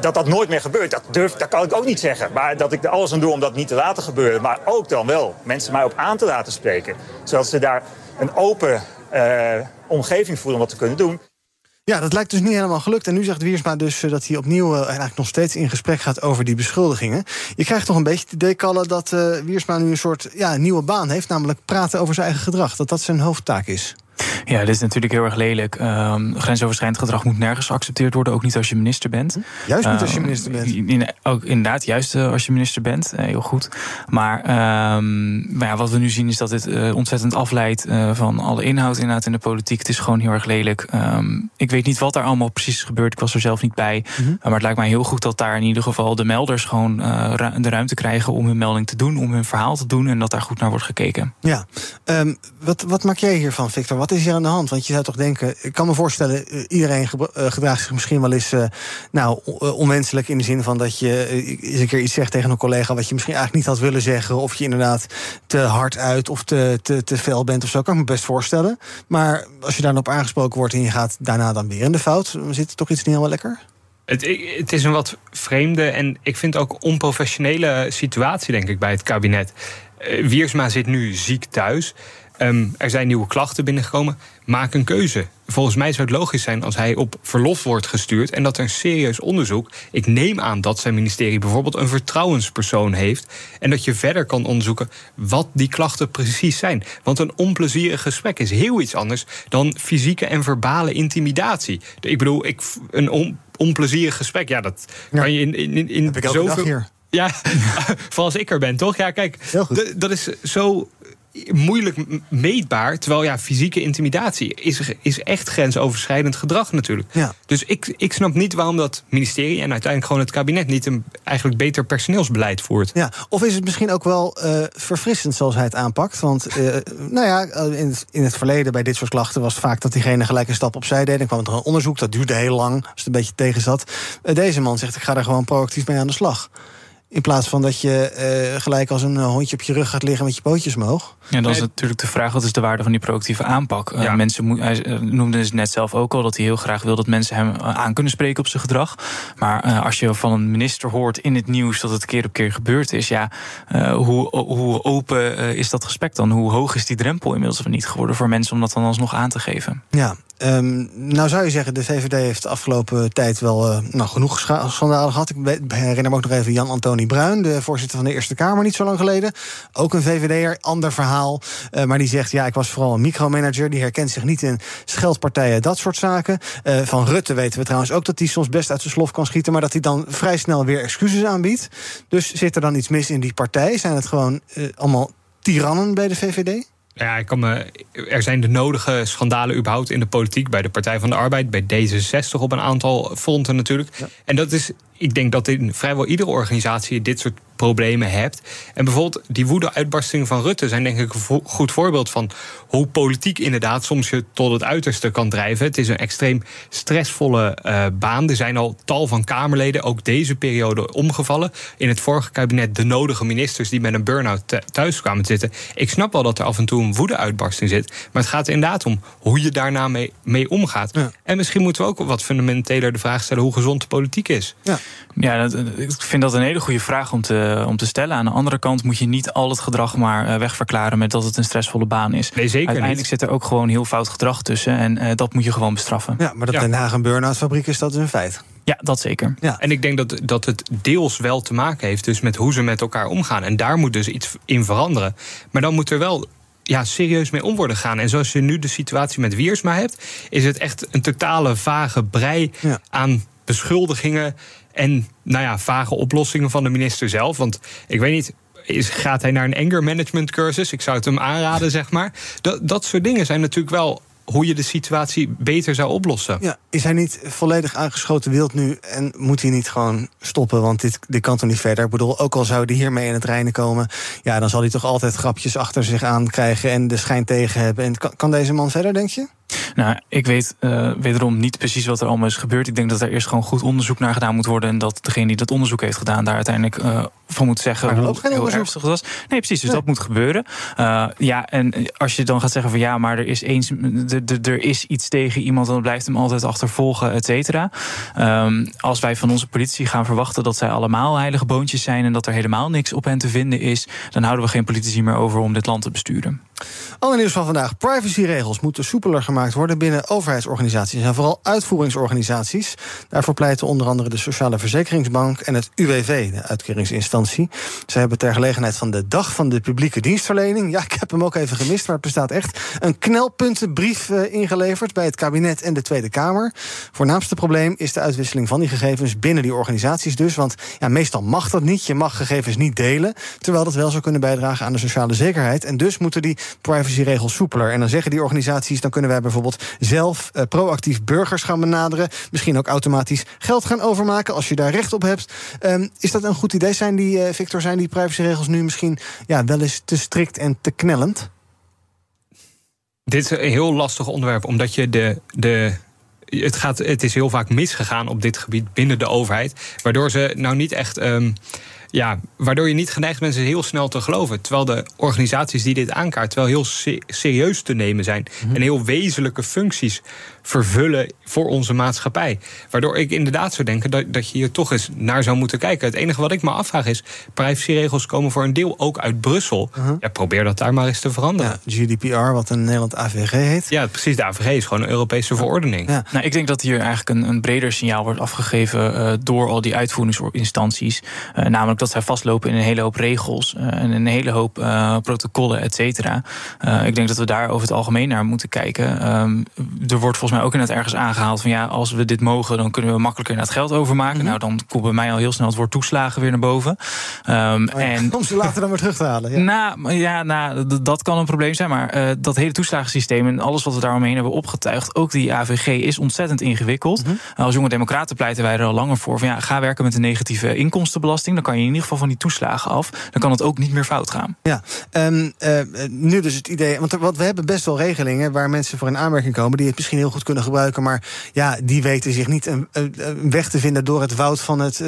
Dat dat nooit meer gebeurt, dat kan ik ook niet zeggen. Maar dat ik er alles aan doe om dat niet te laten gebeuren. Maar ook dan wel mensen mij op aan te laten spreken. Zodat ze daar een open omgeving voelen om dat te kunnen doen. Ja, dat lijkt dus niet helemaal gelukt. En nu zegt Wiersma dus dat hij opnieuw en eigenlijk nog steeds in gesprek gaat over die beschuldigingen. Je krijgt toch een beetje het idee, Kalle, dat Wiersma nu een soort nieuwe baan heeft. Namelijk praten over zijn eigen gedrag. Dat zijn hoofdtaak is. Ja, dit is natuurlijk heel erg lelijk. Grensoverschrijdend gedrag moet nergens geaccepteerd worden. Ook niet als je minister bent. Juist niet als je minister bent. Ook inderdaad, juist als je minister bent. Heel goed. Maar wat we nu zien is dat dit ontzettend afleidt... van alle inhoud in de politiek. Het is gewoon heel erg lelijk. Ik weet niet wat daar allemaal precies is gebeurd. Ik was er zelf niet bij. Mm-hmm. Maar het lijkt mij heel goed dat daar in ieder geval... de melders gewoon de ruimte krijgen om hun melding te doen... om hun verhaal te doen en dat daar goed naar wordt gekeken. Ja. Wat maak jij hiervan, Victor? Wat is hier aan de hand? Want je zou toch denken, ik kan me voorstellen... iedereen gedraagt zich misschien wel eens onwenselijk... in de zin van dat je eens een keer iets zegt tegen een collega... wat je misschien eigenlijk niet had willen zeggen... of je inderdaad te hard uit of te fel bent of zo. Kan ik me best voorstellen. Maar als je daar op aangesproken wordt... en je gaat daarna dan weer in de fout... dan zit er toch iets niet helemaal lekker? Het is een wat vreemde en ik vind ook onprofessionele situatie... denk ik, bij het kabinet. Wiersma zit nu ziek thuis... Er zijn nieuwe klachten binnengekomen. Maak een keuze. Volgens mij zou het logisch zijn als hij op verlof wordt gestuurd... en dat er een serieus onderzoek... ik neem aan dat zijn ministerie bijvoorbeeld een vertrouwenspersoon heeft... en dat je verder kan onderzoeken wat die klachten precies zijn. Want een onplezierig gesprek is heel iets anders... dan fysieke en verbale intimidatie. Ik bedoel, een onplezierig gesprek... ja, dat kan je in heb ik elke dag hier. Ja, vooral als ik er ben, toch? Ja, kijk, dat is zo... moeilijk meetbaar, terwijl fysieke intimidatie is echt grensoverschrijdend gedrag natuurlijk. Ja. Dus ik snap niet waarom dat ministerie en uiteindelijk gewoon het kabinet niet een eigenlijk beter personeelsbeleid voert. Ja. Of is het misschien ook wel verfrissend zoals hij het aanpakt? Want in het verleden bij dit soort klachten was het vaak dat diegene gelijk een stap opzij deed. Dan kwam er een onderzoek, dat duurde heel lang als het een beetje tegen zat. Deze man zegt, ik ga daar gewoon proactief mee aan de slag. In plaats van dat je gelijk als een hondje op je rug gaat liggen met je pootjes omhoog. Ja, dat is natuurlijk de vraag, wat is de waarde van die proactieve aanpak? Ja. Hij noemde het net zelf ook al dat hij heel graag wil dat mensen hem aan kunnen spreken op zijn gedrag. Maar als je van een minister hoort in het nieuws dat het keer op keer gebeurd is, hoe open is dat gesprek dan? Hoe hoog is die drempel inmiddels of niet geworden voor mensen om dat dan alsnog aan te geven? Ja. Nou zou je zeggen, de VVD heeft de afgelopen tijd wel genoeg schandalen gehad. Ik herinner me ook nog even Jan-Antonie Bruin, de voorzitter van de Eerste Kamer, niet zo lang geleden. Ook een VVD'er, ander verhaal. Maar die zegt, ja, ik was vooral een micromanager. Die herkent zich niet in scheldpartijen, dat soort zaken. Van Rutte weten we trouwens ook dat hij soms best uit zijn slof kan schieten, maar dat hij dan vrij snel weer excuses aanbiedt. Dus zit er dan iets mis in die partij? Zijn het gewoon allemaal tirannen bij de VVD? Ja, er zijn de nodige schandalen überhaupt in de politiek, bij de Partij van de Arbeid, bij D66 op een aantal fronten natuurlijk. Ja. En dat is, ik denk dat in vrijwel iedere organisatie dit soort problemen hebt. En bijvoorbeeld die woede-uitbarstingen van Rutte zijn denk ik een goed voorbeeld van hoe politiek inderdaad soms je tot het uiterste kan drijven. Het is een extreem stressvolle baan. Er zijn al tal van Kamerleden, ook deze periode, omgevallen. In het vorige kabinet de nodige ministers die met een burn-out thuis kwamen te zitten. Ik snap wel dat er af en toe een woede-uitbarsting zit, maar het gaat inderdaad om hoe je daarna mee omgaat. Ja. En misschien moeten we ook wat fundamenteler de vraag stellen hoe gezond de politiek is. Ja, ik vind dat een hele goede vraag om te stellen. Aan de andere kant moet je niet al het gedrag maar wegverklaren met dat het een stressvolle baan is. Nee, zeker uiteindelijk niet. Zit er ook gewoon heel fout gedrag tussen en dat moet je gewoon bestraffen. Ja, maar dat Den Haag een burn-out fabriek is, dat is een feit. Ja, dat zeker. Ja. En ik denk dat het deels wel te maken heeft dus met hoe ze met elkaar omgaan. En daar moet dus iets in veranderen. Maar dan moet er wel serieus mee om worden gegaan. En zoals je nu de situatie met Wiersma hebt, is het echt een totale vage brei aan beschuldigingen en vage oplossingen van de minister zelf. Want ik weet niet, gaat hij naar een anger management cursus? Ik zou het hem aanraden, zeg maar. Dat soort dingen zijn natuurlijk wel hoe je de situatie beter zou oplossen. Ja, is hij niet volledig aangeschoten wild nu en moet hij niet gewoon stoppen? Want dit kan toch niet verder? Ik bedoel, ook al zou hij hiermee in het reinen komen, ja, dan zal hij toch altijd grapjes achter zich aan krijgen en de schijn tegen hebben. En kan deze man verder, denk je? Nou, ik weet wederom niet precies wat er allemaal is gebeurd. Ik denk dat er eerst gewoon goed onderzoek naar gedaan moet worden en dat degene die dat onderzoek heeft gedaan daar uiteindelijk van moet zeggen hoe ernstig het was. Nee, precies, dus dat moet gebeuren. En als je dan gaat zeggen van ja, maar er is iets tegen iemand en dat blijft hem altijd achtervolgen, et cetera. Als wij van onze politie gaan verwachten dat zij allemaal heilige boontjes zijn en dat er helemaal niks op hen te vinden is, dan houden we geen politici meer over om dit land te besturen. Ander nieuws van vandaag. Privacyregels moeten soepeler gemaakt worden binnen overheidsorganisaties en vooral uitvoeringsorganisaties. Daarvoor pleiten onder andere de Sociale Verzekeringsbank en het UWV, de uitkeringsinstantie. Ze hebben ter gelegenheid van de Dag van de Publieke Dienstverlening, ik heb hem ook even gemist, maar het bestaat echt, een knelpuntenbrief ingeleverd bij het kabinet en de Tweede Kamer. Voornaamste probleem is de uitwisseling van die gegevens binnen die organisaties dus, want meestal mag dat niet. Je mag gegevens niet delen, terwijl dat wel zou kunnen bijdragen aan de sociale zekerheid. En dus moeten die privacyregels soepeler. En dan zeggen die organisaties, dan kunnen wij bijvoorbeeld zelf proactief burgers gaan benaderen. Misschien ook automatisch geld gaan overmaken als je daar recht op hebt. Is dat een goed idee? Zijn die privacyregels nu misschien wel eens te strikt en te knellend? Dit is een heel lastig onderwerp, omdat je het is heel vaak misgegaan op dit gebied binnen de overheid, waardoor ze nou niet echt waardoor je niet geneigd bent heel snel te geloven. Terwijl de organisaties die dit aankaart wel heel serieus te nemen zijn. Mm-hmm. En heel wezenlijke functies vervullen voor onze maatschappij. Waardoor ik inderdaad zou denken dat je hier toch eens naar zou moeten kijken. Het enige wat ik me afvraag is, privacyregels komen voor een deel ook uit Brussel. Mm-hmm. Probeer dat daar maar eens te veranderen. Ja, GDPR, wat in Nederland AVG heet. Ja, precies. De AVG is gewoon een Europese verordening. Ja. Nou, ik denk dat hier eigenlijk een breder signaal wordt afgegeven door al die uitvoeringsinstanties. Namelijk dat zij vastlopen in een hele hoop regels en een hele hoop protocollen, et cetera. Ik denk dat we daar over het algemeen naar moeten kijken. Er wordt volgens mij ook inderdaad ergens aangehaald van als we dit mogen, dan kunnen we makkelijker naar het geld overmaken. Mm-hmm. Nou, dan komt bij mij al heel snel het woord toeslagen weer naar boven. Om ze later dan weer terug te halen. Ja. Dat kan een probleem zijn, maar dat hele toeslagensysteem en alles wat we daaromheen hebben opgetuigd, ook die AVG, is ontzettend ingewikkeld. Mm-hmm. Als Jonge Democraten pleiten wij er al langer voor van ga werken met een negatieve inkomstenbelasting, dan kan je in ieder geval van die toeslagen af, dan kan het ook niet meer fout gaan. Ja, nu dus het idee, want we hebben best wel regelingen waar mensen voor in aanmerking komen die het misschien heel goed ongetwijfeld kunnen gebruiken. Maar ja, die weten zich niet een weg te vinden door het woud van het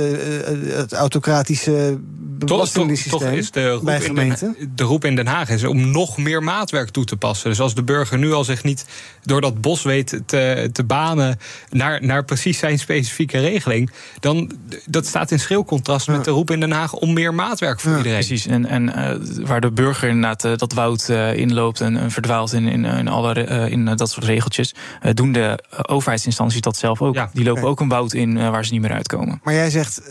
autocratische belastingsysteem. Toch is de roep in Den Haag is om nog meer maatwerk toe te passen. Dus als de burger nu al zich niet door dat bos weet te banen naar precies zijn specifieke regeling, dan dat staat in schril contrast met de roep in Den Haag om meer maatwerk voor iedereen. Precies, en waar de burger inderdaad dat woud inloopt en verdwaalt in dat soort regeltjes, doen de overheidsinstanties dat zelf ook. Ja. Die lopen ook een woud in waar ze niet meer uitkomen. Maar jij zegt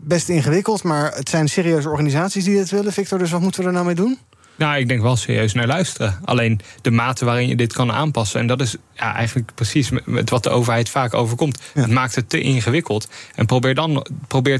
best ingewikkeld, maar het zijn serieuze organisaties die dit willen, Victor. Dus wat moeten we er nou mee doen? Nou, ik denk wel serieus naar luisteren. Alleen de mate waarin je dit kan aanpassen. En dat is eigenlijk precies met wat de overheid vaak overkomt. Ja. Het maakt het te ingewikkeld. En probeer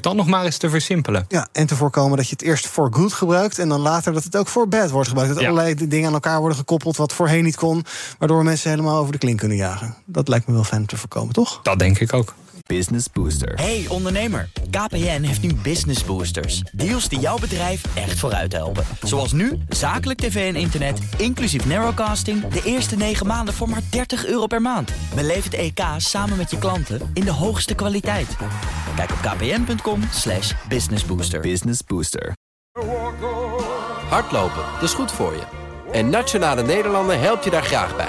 dan nog maar eens te versimpelen. Ja, en te voorkomen dat je het eerst voor good gebruikt en dan later dat het ook voor bad wordt gebruikt. Dat allerlei dingen aan elkaar worden gekoppeld wat voorheen niet kon, waardoor mensen helemaal over de klink kunnen jagen. Dat lijkt me wel fijn te voorkomen, toch? Dat denk ik ook. Business Booster. Hey ondernemer, KPN heeft nu Business Boosters. Deals die jouw bedrijf echt vooruit helpen. Zoals nu, zakelijk tv en internet, inclusief narrowcasting, de eerste 9 maanden voor maar €30 per maand. Beleef het EK samen met je klanten in de hoogste kwaliteit. Kijk op kpn.com/businessbooster. Business Booster. Hardlopen, dat is goed voor je. En Nationale Nederlanden helpt je daar graag bij.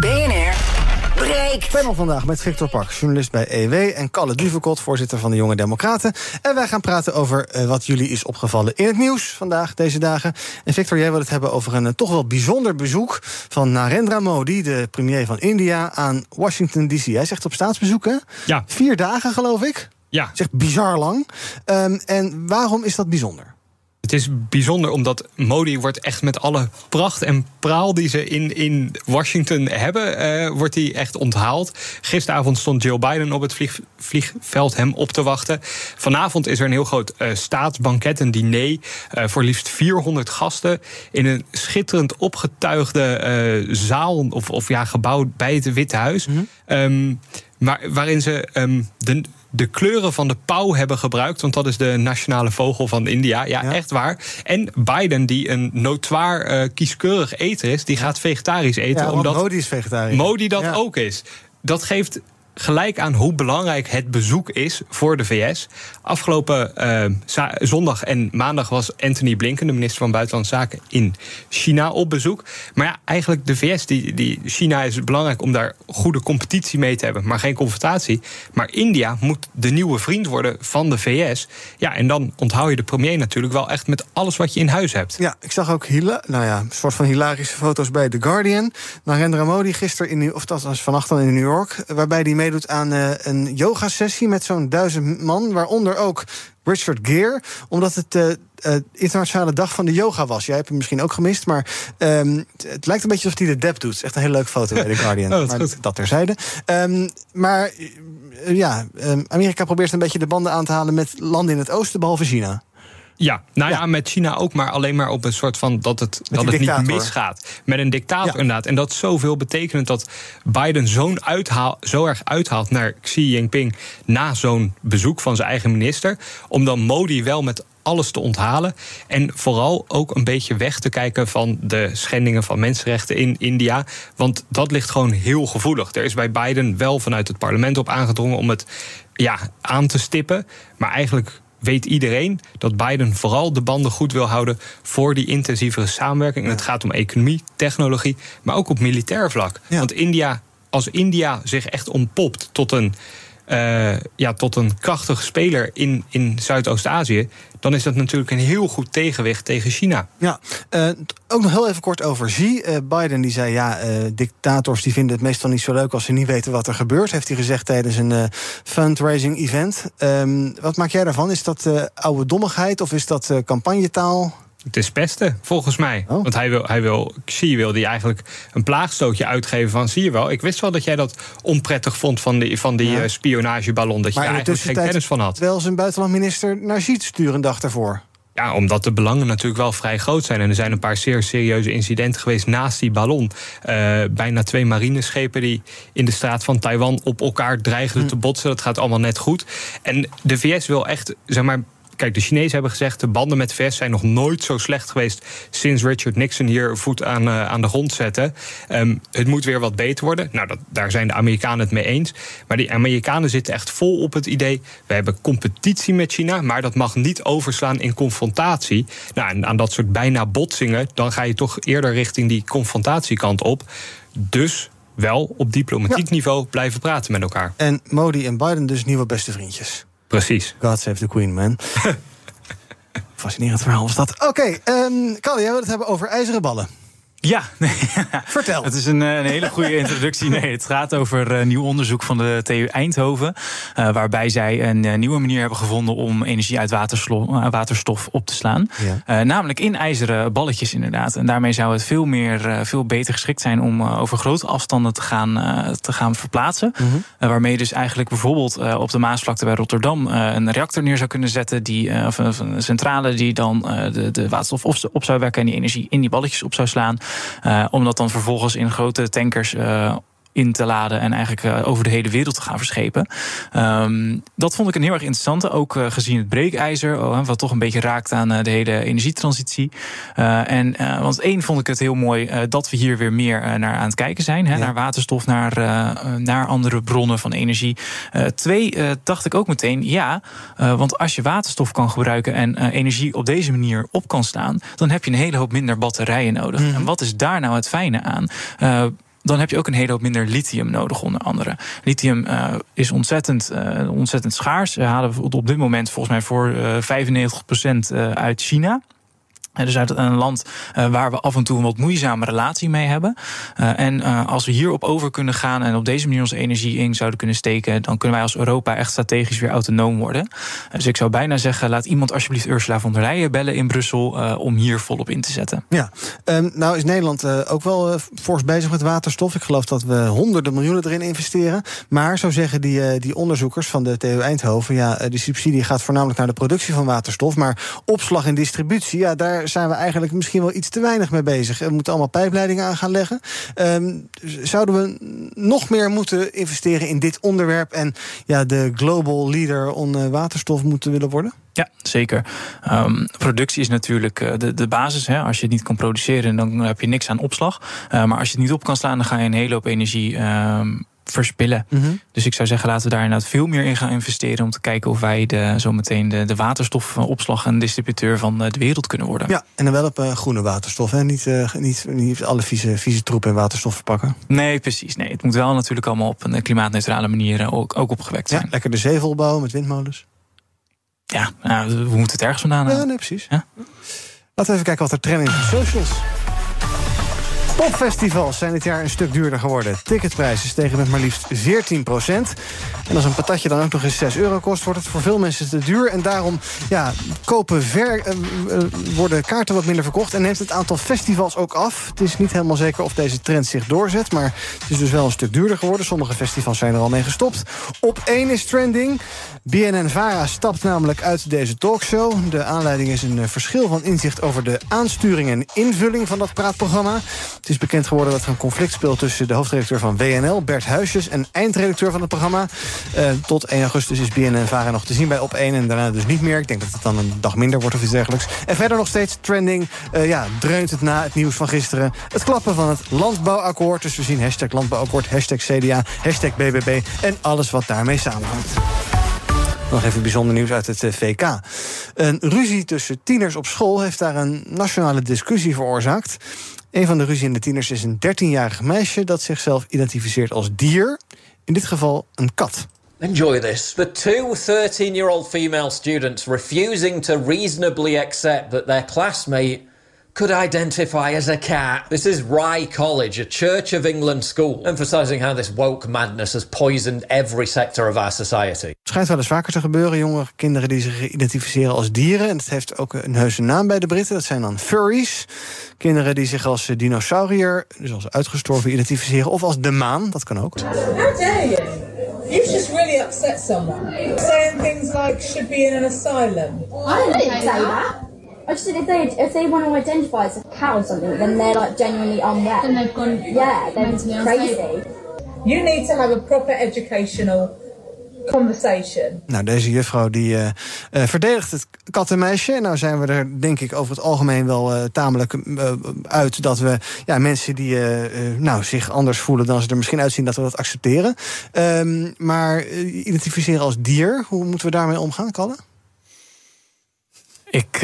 BNR breekt. Panel vandaag met Victor Pak, journalist bij EW... en Kalle Duvekot, voorzitter van de Jonge Democraten. En wij gaan praten over wat jullie is opgevallen in het nieuws vandaag, deze dagen. En Victor, jij wil het hebben over een toch wel bijzonder bezoek van Narendra Modi, de premier van India, aan Washington D.C. Hij zegt op staatsbezoek, hè? Ja. 4 dagen, geloof ik. Ja. Dat is echt bizar lang. En waarom is dat bijzonder? Het is bijzonder omdat Modi wordt echt met alle pracht en praal die ze in Washington hebben, wordt hij echt onthaald. Gisteravond stond Joe Biden op het vliegveld hem op te wachten. Vanavond is er een heel groot staatsbanket, een diner voor liefst 400 gasten in een schitterend opgetuigde zaal of gebouw bij het Witte Huis. Mm-hmm. Waarin ze de kleuren van de pauw hebben gebruikt, want dat is de nationale vogel van India. Ja, echt waar. En Biden, die een notoire kieskeurig eter is, die gaat vegetarisch eten. Ja, omdat Modi is vegetariër. Modi dat ook is. Dat geeft gelijk aan hoe belangrijk het bezoek is voor de VS. Afgelopen zondag en maandag was Anthony Blinken, de minister van Buitenlandse Zaken, in China op bezoek. Maar ja, eigenlijk de VS, China is belangrijk om daar goede competitie mee te hebben, maar geen confrontatie. Maar India moet de nieuwe vriend worden van de VS. Ja, en dan onthoud je de premier natuurlijk wel echt met alles wat je in huis hebt. Ja, ik zag ook een soort van hilarische foto's bij The Guardian. Narendra Modi gisteren, dat was vannacht dan in New York, waarbij die meedoet aan een yogasessie met zo'n 1000 man, waaronder ook Richard Gere, omdat het de internationale dag van de yoga was. Jij hebt hem misschien ook gemist, maar het lijkt een beetje alsof hij de dep doet. Echt een hele leuke foto bij The Guardian, maar dat terzijde. Amerika probeert een beetje de banden aan te halen met landen in het oosten, behalve China. Ja, met China ook, maar alleen maar op een soort van dat het niet misgaat. Met een dictator inderdaad. En dat zoveel betekent dat Biden zo erg uithaalt naar Xi Jinping na zo'n bezoek van zijn eigen minister, om dan Modi wel met alles te onthalen en vooral ook een beetje weg te kijken van de schendingen van mensenrechten in India. Want dat ligt gewoon heel gevoelig. Er is bij Biden wel vanuit het parlement op aangedrongen om het aan te stippen, maar eigenlijk weet iedereen dat Biden vooral de banden goed wil houden voor die intensievere samenwerking. En het gaat om economie, technologie, maar ook op militair vlak. Ja. Want als India zich echt ontpopt tot een krachtige speler in Zuidoost-Azië, dan is dat natuurlijk een heel goed tegenwicht tegen China. Ja, ook nog heel even kort over Xi. Biden die zei, dictators die vinden het meestal niet zo leuk als ze niet weten wat er gebeurt, heeft hij gezegd tijdens een fundraising event. Wat maak jij daarvan? Is dat oude dommigheid of is dat campagnetaal? Het is pesten, volgens mij. Oh. Want Xi wil die eigenlijk een plaagstootje uitgeven van, zie je wel, ik wist wel dat jij dat onprettig vond van die spionageballon, dat je daar eigenlijk geen kennis van had. Wel zijn buitenlandminister naar Xi te sturen, een dag daarvoor. Ja, omdat de belangen natuurlijk wel vrij groot zijn. En er zijn een paar zeer serieuze incidenten geweest naast die ballon. Bijna 2 marineschepen die in de straat van Taiwan op elkaar dreigden te botsen. Dat gaat allemaal net goed. En de VS wil echt, zeg maar... Kijk, de Chinezen hebben gezegd, de banden met de VS zijn nog nooit zo slecht geweest sinds Richard Nixon hier voet aan de grond zette. Het moet weer wat beter worden. Nou, daar zijn de Amerikanen het mee eens. Maar die Amerikanen zitten echt vol op het idee, we hebben competitie met China, maar dat mag niet overslaan in confrontatie. Nou, en aan dat soort bijna botsingen, dan ga je toch eerder richting die confrontatiekant op. Dus wel op diplomatiek niveau blijven praten met elkaar. En Modi en Biden dus nieuwe beste vriendjes. Precies. God save the queen, man. Fascinerend verhaal was dat. Oké, Kalle, jij wil het hebben over ijzeren ballen. Ja. Vertel. Het is een hele goede introductie. Nee, het gaat over nieuw onderzoek van de TU Eindhoven. Waarbij zij een nieuwe manier hebben gevonden om energie uit waterstof op te slaan. Ja. Namelijk in ijzeren balletjes inderdaad. En daarmee zou het veel beter geschikt zijn om over grote afstanden te gaan verplaatsen. Mm-hmm. Waarmee je dus eigenlijk bijvoorbeeld op de Maasvlakte bij Rotterdam een reactor neer zou kunnen zetten. Of een centrale die dan de waterstof op zou wekken en die energie in die balletjes op zou slaan. Om dat dan vervolgens in grote tankers in te laden en eigenlijk over de hele wereld te gaan verschepen. Dat vond ik een heel erg interessante, ook gezien het breekijzer, wat toch een beetje raakt aan de hele energietransitie. Want één vond ik het heel mooi dat we hier weer meer naar aan het kijken zijn, naar waterstof, naar andere bronnen van energie. Twee, dacht ik ook meteen, want als je waterstof kan gebruiken en energie op deze manier op kan slaan, dan heb je een hele hoop minder batterijen nodig. Mm-hmm. En wat is daar nou het fijne aan? Dan heb je ook een hele hoop minder lithium nodig, onder andere. Lithium is ontzettend schaars. Halen we op dit moment volgens mij voor 95% uit China. Dus uit een land waar we af en toe een wat moeizame relatie mee hebben. En als we hierop over kunnen gaan en op deze manier onze energie in zouden kunnen steken, dan kunnen wij als Europa echt strategisch weer autonoom worden. Dus ik zou bijna zeggen, laat iemand alsjeblieft Ursula von der Leyen bellen in Brussel om hier volop in te zetten. Ja, nou is Nederland ook wel fors bezig met waterstof. Ik geloof dat we honderden miljoenen erin investeren. Maar zo zeggen die onderzoekers van de TU Eindhoven, die subsidie gaat voornamelijk naar de productie van waterstof, maar opslag en distributie, daar zijn we eigenlijk misschien wel iets te weinig mee bezig. We moeten allemaal pijpleidingen aan gaan leggen. Zouden we nog meer moeten investeren in dit onderwerp en de global leader on waterstof moeten willen worden? Ja, zeker. Productie is natuurlijk de basis. Hè. Als je het niet kan produceren, dan heb je niks aan opslag. Maar als je het niet op kan slaan, dan ga je een hele hoop energie verspillen. Mm-hmm. Dus ik zou zeggen, laten we daar inderdaad veel meer in gaan investeren om te kijken of wij zometeen de waterstofopslag en distributeur van de wereld kunnen worden. Ja, en dan wel op groene waterstof. Hè? Niet alle vieze troep in waterstof verpakken. Nee, precies. Nee, het moet wel natuurlijk allemaal op een klimaatneutrale manier ook opgewekt zijn. Ja, lekker de zee volbouwen met windmolens. Ja, we moeten het ergens vandaan halen. Ja, nee, precies. Ja? Laten we even kijken wat er trend is op socials. Popfestivals zijn dit jaar een stuk duurder geworden. Ticketprijzen stegen met maar liefst 14%. En als een patatje dan ook nog eens €6 kost, wordt het voor veel mensen te duur. En daarom worden kaarten wat minder verkocht en neemt het aantal festivals ook af. Het is niet helemaal zeker of deze trend zich doorzet, maar het is dus wel een stuk duurder geworden. Sommige festivals zijn er al mee gestopt. Op 1 is trending. BNN-Vara stapt namelijk uit deze talkshow. De aanleiding is een verschil van inzicht over de aansturing en invulling van dat praatprogramma. Het is bekend geworden dat er een conflict speelt tussen de hoofdredacteur van WNL, Bert Huisjes, en eindredacteur van het programma. Tot 1 augustus is BNN-Vara nog te zien bij Op1 en daarna dus niet meer. Ik denk dat het dan een dag minder wordt of iets dergelijks. En verder nog steeds trending. Dreunt het na het nieuws van gisteren. Het klappen van het landbouwakkoord. Dus we zien hashtag landbouwakkoord, hashtag CDA, hashtag BBB en alles wat daarmee samenhangt. Nog even bijzonder nieuws uit het VK. Een ruzie tussen tieners op school heeft daar een nationale discussie veroorzaakt. Een van de ruziende tieners is een 13-jarig meisje dat zichzelf identificeert als dier. In dit geval een kat. Enjoy this. The two 13-year-old female students refusing to reasonably accept that their classmate could identify as a cat. This is Rye College, a Church of England school, emphasizing how this woke madness has poisoned every sector of our society. Het schijnt wel eens vaker te gebeuren, jonge kinderen die zich identificeren als dieren. En dat heeft ook een heuse naam bij de Britten, dat zijn dan furries. Kinderen die zich als dinosaurier, dus als uitgestorven, identificeren, of als de maan, dat kan ook. How dare you? You just really upset someone. Saying things like, should be in an asylum. I didn't say that. I just think if they want to identify as a cat or something, then they're like genuinely unwell. Then they've gone, yeah, they're crazy. You need to have a proper educational conversation. Nou, deze juffrouw die verdedigt het kattenmeisje. Nou zijn we er denk ik over het algemeen wel tamelijk uit dat we mensen die zich anders voelen dan ze er misschien uitzien, dat we dat accepteren. Maar identificeren als dier, hoe moeten we daarmee omgaan, Kalle? Ik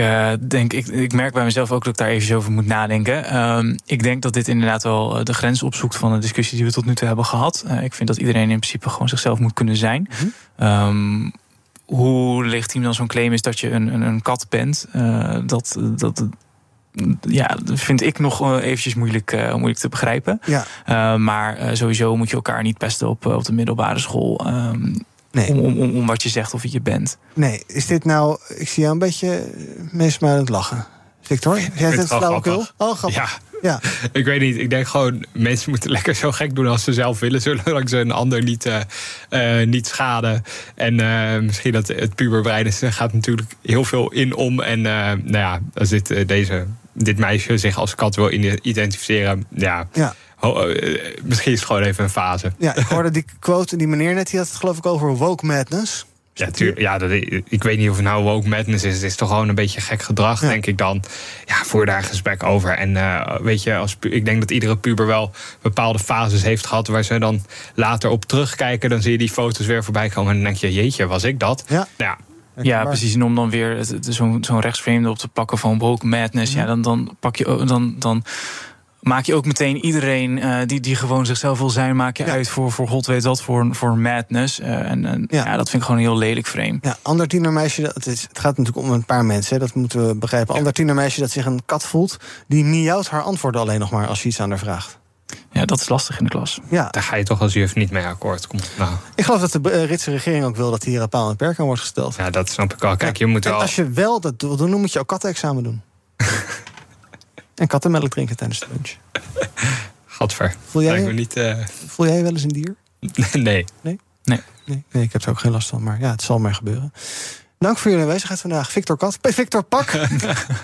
merk bij mezelf ook dat ik daar even over moet nadenken. Ik denk dat dit inderdaad wel de grens opzoekt van de discussie die we tot nu toe hebben gehad. Ik vind dat iedereen in principe gewoon zichzelf moet kunnen zijn. Hoe legitiem dan zo'n claim is dat je een kat bent, dat vind ik nog eventjes moeilijk te begrijpen. Ja. Maar sowieso moet je elkaar niet pesten op de middelbare school. Nee. Om wat je zegt of wie je bent. Nee, is dit nou... Ik zie jou een beetje meesmuilend lachen. Victor, jij bent flauwekul. Oh, grappig. Ja. Ik weet niet, ik denk gewoon... mensen moeten lekker zo gek doen als ze zelf willen... zolang ze een ander niet schaden. En misschien dat het puberbrein is... er gaat natuurlijk heel veel in om. En als dit meisje zich als kat wil identificeren... ja. Misschien is het gewoon even een fase. Ja, ik hoorde die quote, die meneer net, die had het geloof ik over woke madness. Ja, ik weet niet of het nou woke madness is. Het is toch gewoon een beetje gek gedrag, denk ik dan. Ja, voer daar een gesprek over. En ik denk dat iedere puber wel bepaalde fases heeft gehad... waar ze dan later op terugkijken. Dan zie je die foto's weer voorbij komen. En dan denk je, jeetje, was ik dat? Ja, precies. En om dan weer zo'n rechtsvreemde op te pakken van woke madness... Ja, dan pak je... Dan maak je ook meteen iedereen die gewoon zichzelf wil zijn... maak je uit voor god weet wat, voor madness. Dat vind ik gewoon een heel lelijk frame. Ja, ander tienermeisje, het gaat natuurlijk om een paar mensen... Hè, dat moeten we begrijpen. Ander tienermeisje dat zich een kat voelt... die miauwt haar antwoorden alleen nog maar als je iets aan haar vraagt. Ja, dat is lastig in de klas. Ja. Daar ga je toch als juf niet mee akkoord. Ik geloof dat de Britse regering ook wil... dat hier een paal en perk aan wordt gesteld. Ja, dat snap ik al. Kijk, je moet wel... Als je wel dat wil doen, dan moet je ook kattenexamen doen. En kattenmelk drinken tijdens de lunch. Gadver. Voel jij wel eens een dier? Nee, ik heb er ook geen last van. Maar ja, het zal maar gebeuren. Dank voor jullie aanwezigheid vandaag. Victor Pak,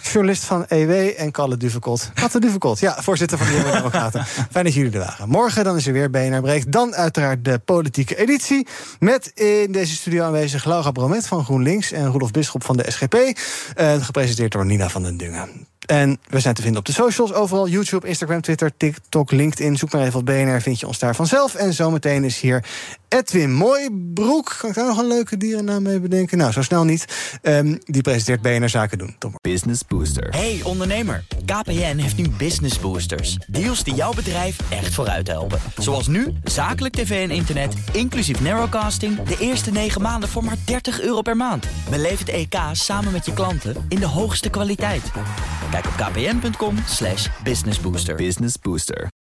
journalist van EW en Kalle Duvekot. Kalle Duvekot, ja, voorzitter van de Jonge Democraten. Fijn dat jullie er waren. Morgen dan is er weer BNR Breekt. Dan uiteraard de politieke editie. Met in deze studio aanwezig Laura Bromet van GroenLinks... en Roelof Bisschop van de SGP. Gepresenteerd door Nina van den Dungen. En we zijn te vinden op de socials overal. YouTube, Instagram, Twitter, TikTok, LinkedIn. Zoek maar even op BNR, vind je ons daar vanzelf. En zometeen is hier Edwin Mooibroek. Kan ik daar nog een leuke dierennaam mee bedenken? Nou, zo snel niet. Die presenteert BNR Zaken Doen. Tom. Business Booster. Hey ondernemer, KPN heeft nu Business Boosters. Deals die jouw bedrijf echt vooruit helpen. Zoals nu, zakelijk tv en internet, inclusief narrowcasting... de eerste 9 maanden voor maar €30 per maand. Beleef het EK samen met je klanten in de hoogste kwaliteit. Kijk op kpn.com/businessbooster. Business Booster.